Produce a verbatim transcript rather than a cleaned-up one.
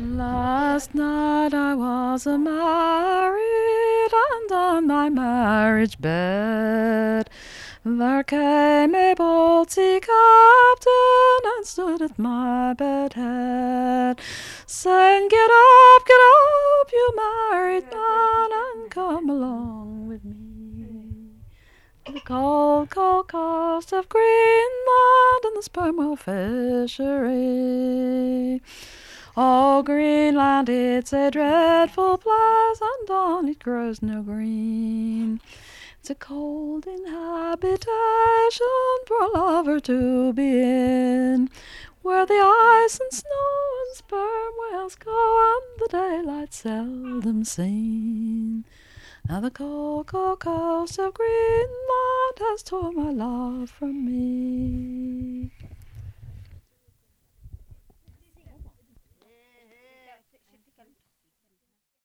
Last night I was a married, and on my marriage bed there came a bold sea captain and stood at my bed head, saying, "Get up, get up, you married man, and come along with me. The cold, cold coast of Greenland and the sperm whale fishery. Oh, Greenland, it's a dreadful place, and on it grows no green. It's a cold inhabitation for a lover to be in, where the ice and snow and sperm whales go, and the daylight seldom seen. Now the cold, cold coast of Greenland has torn my love from me."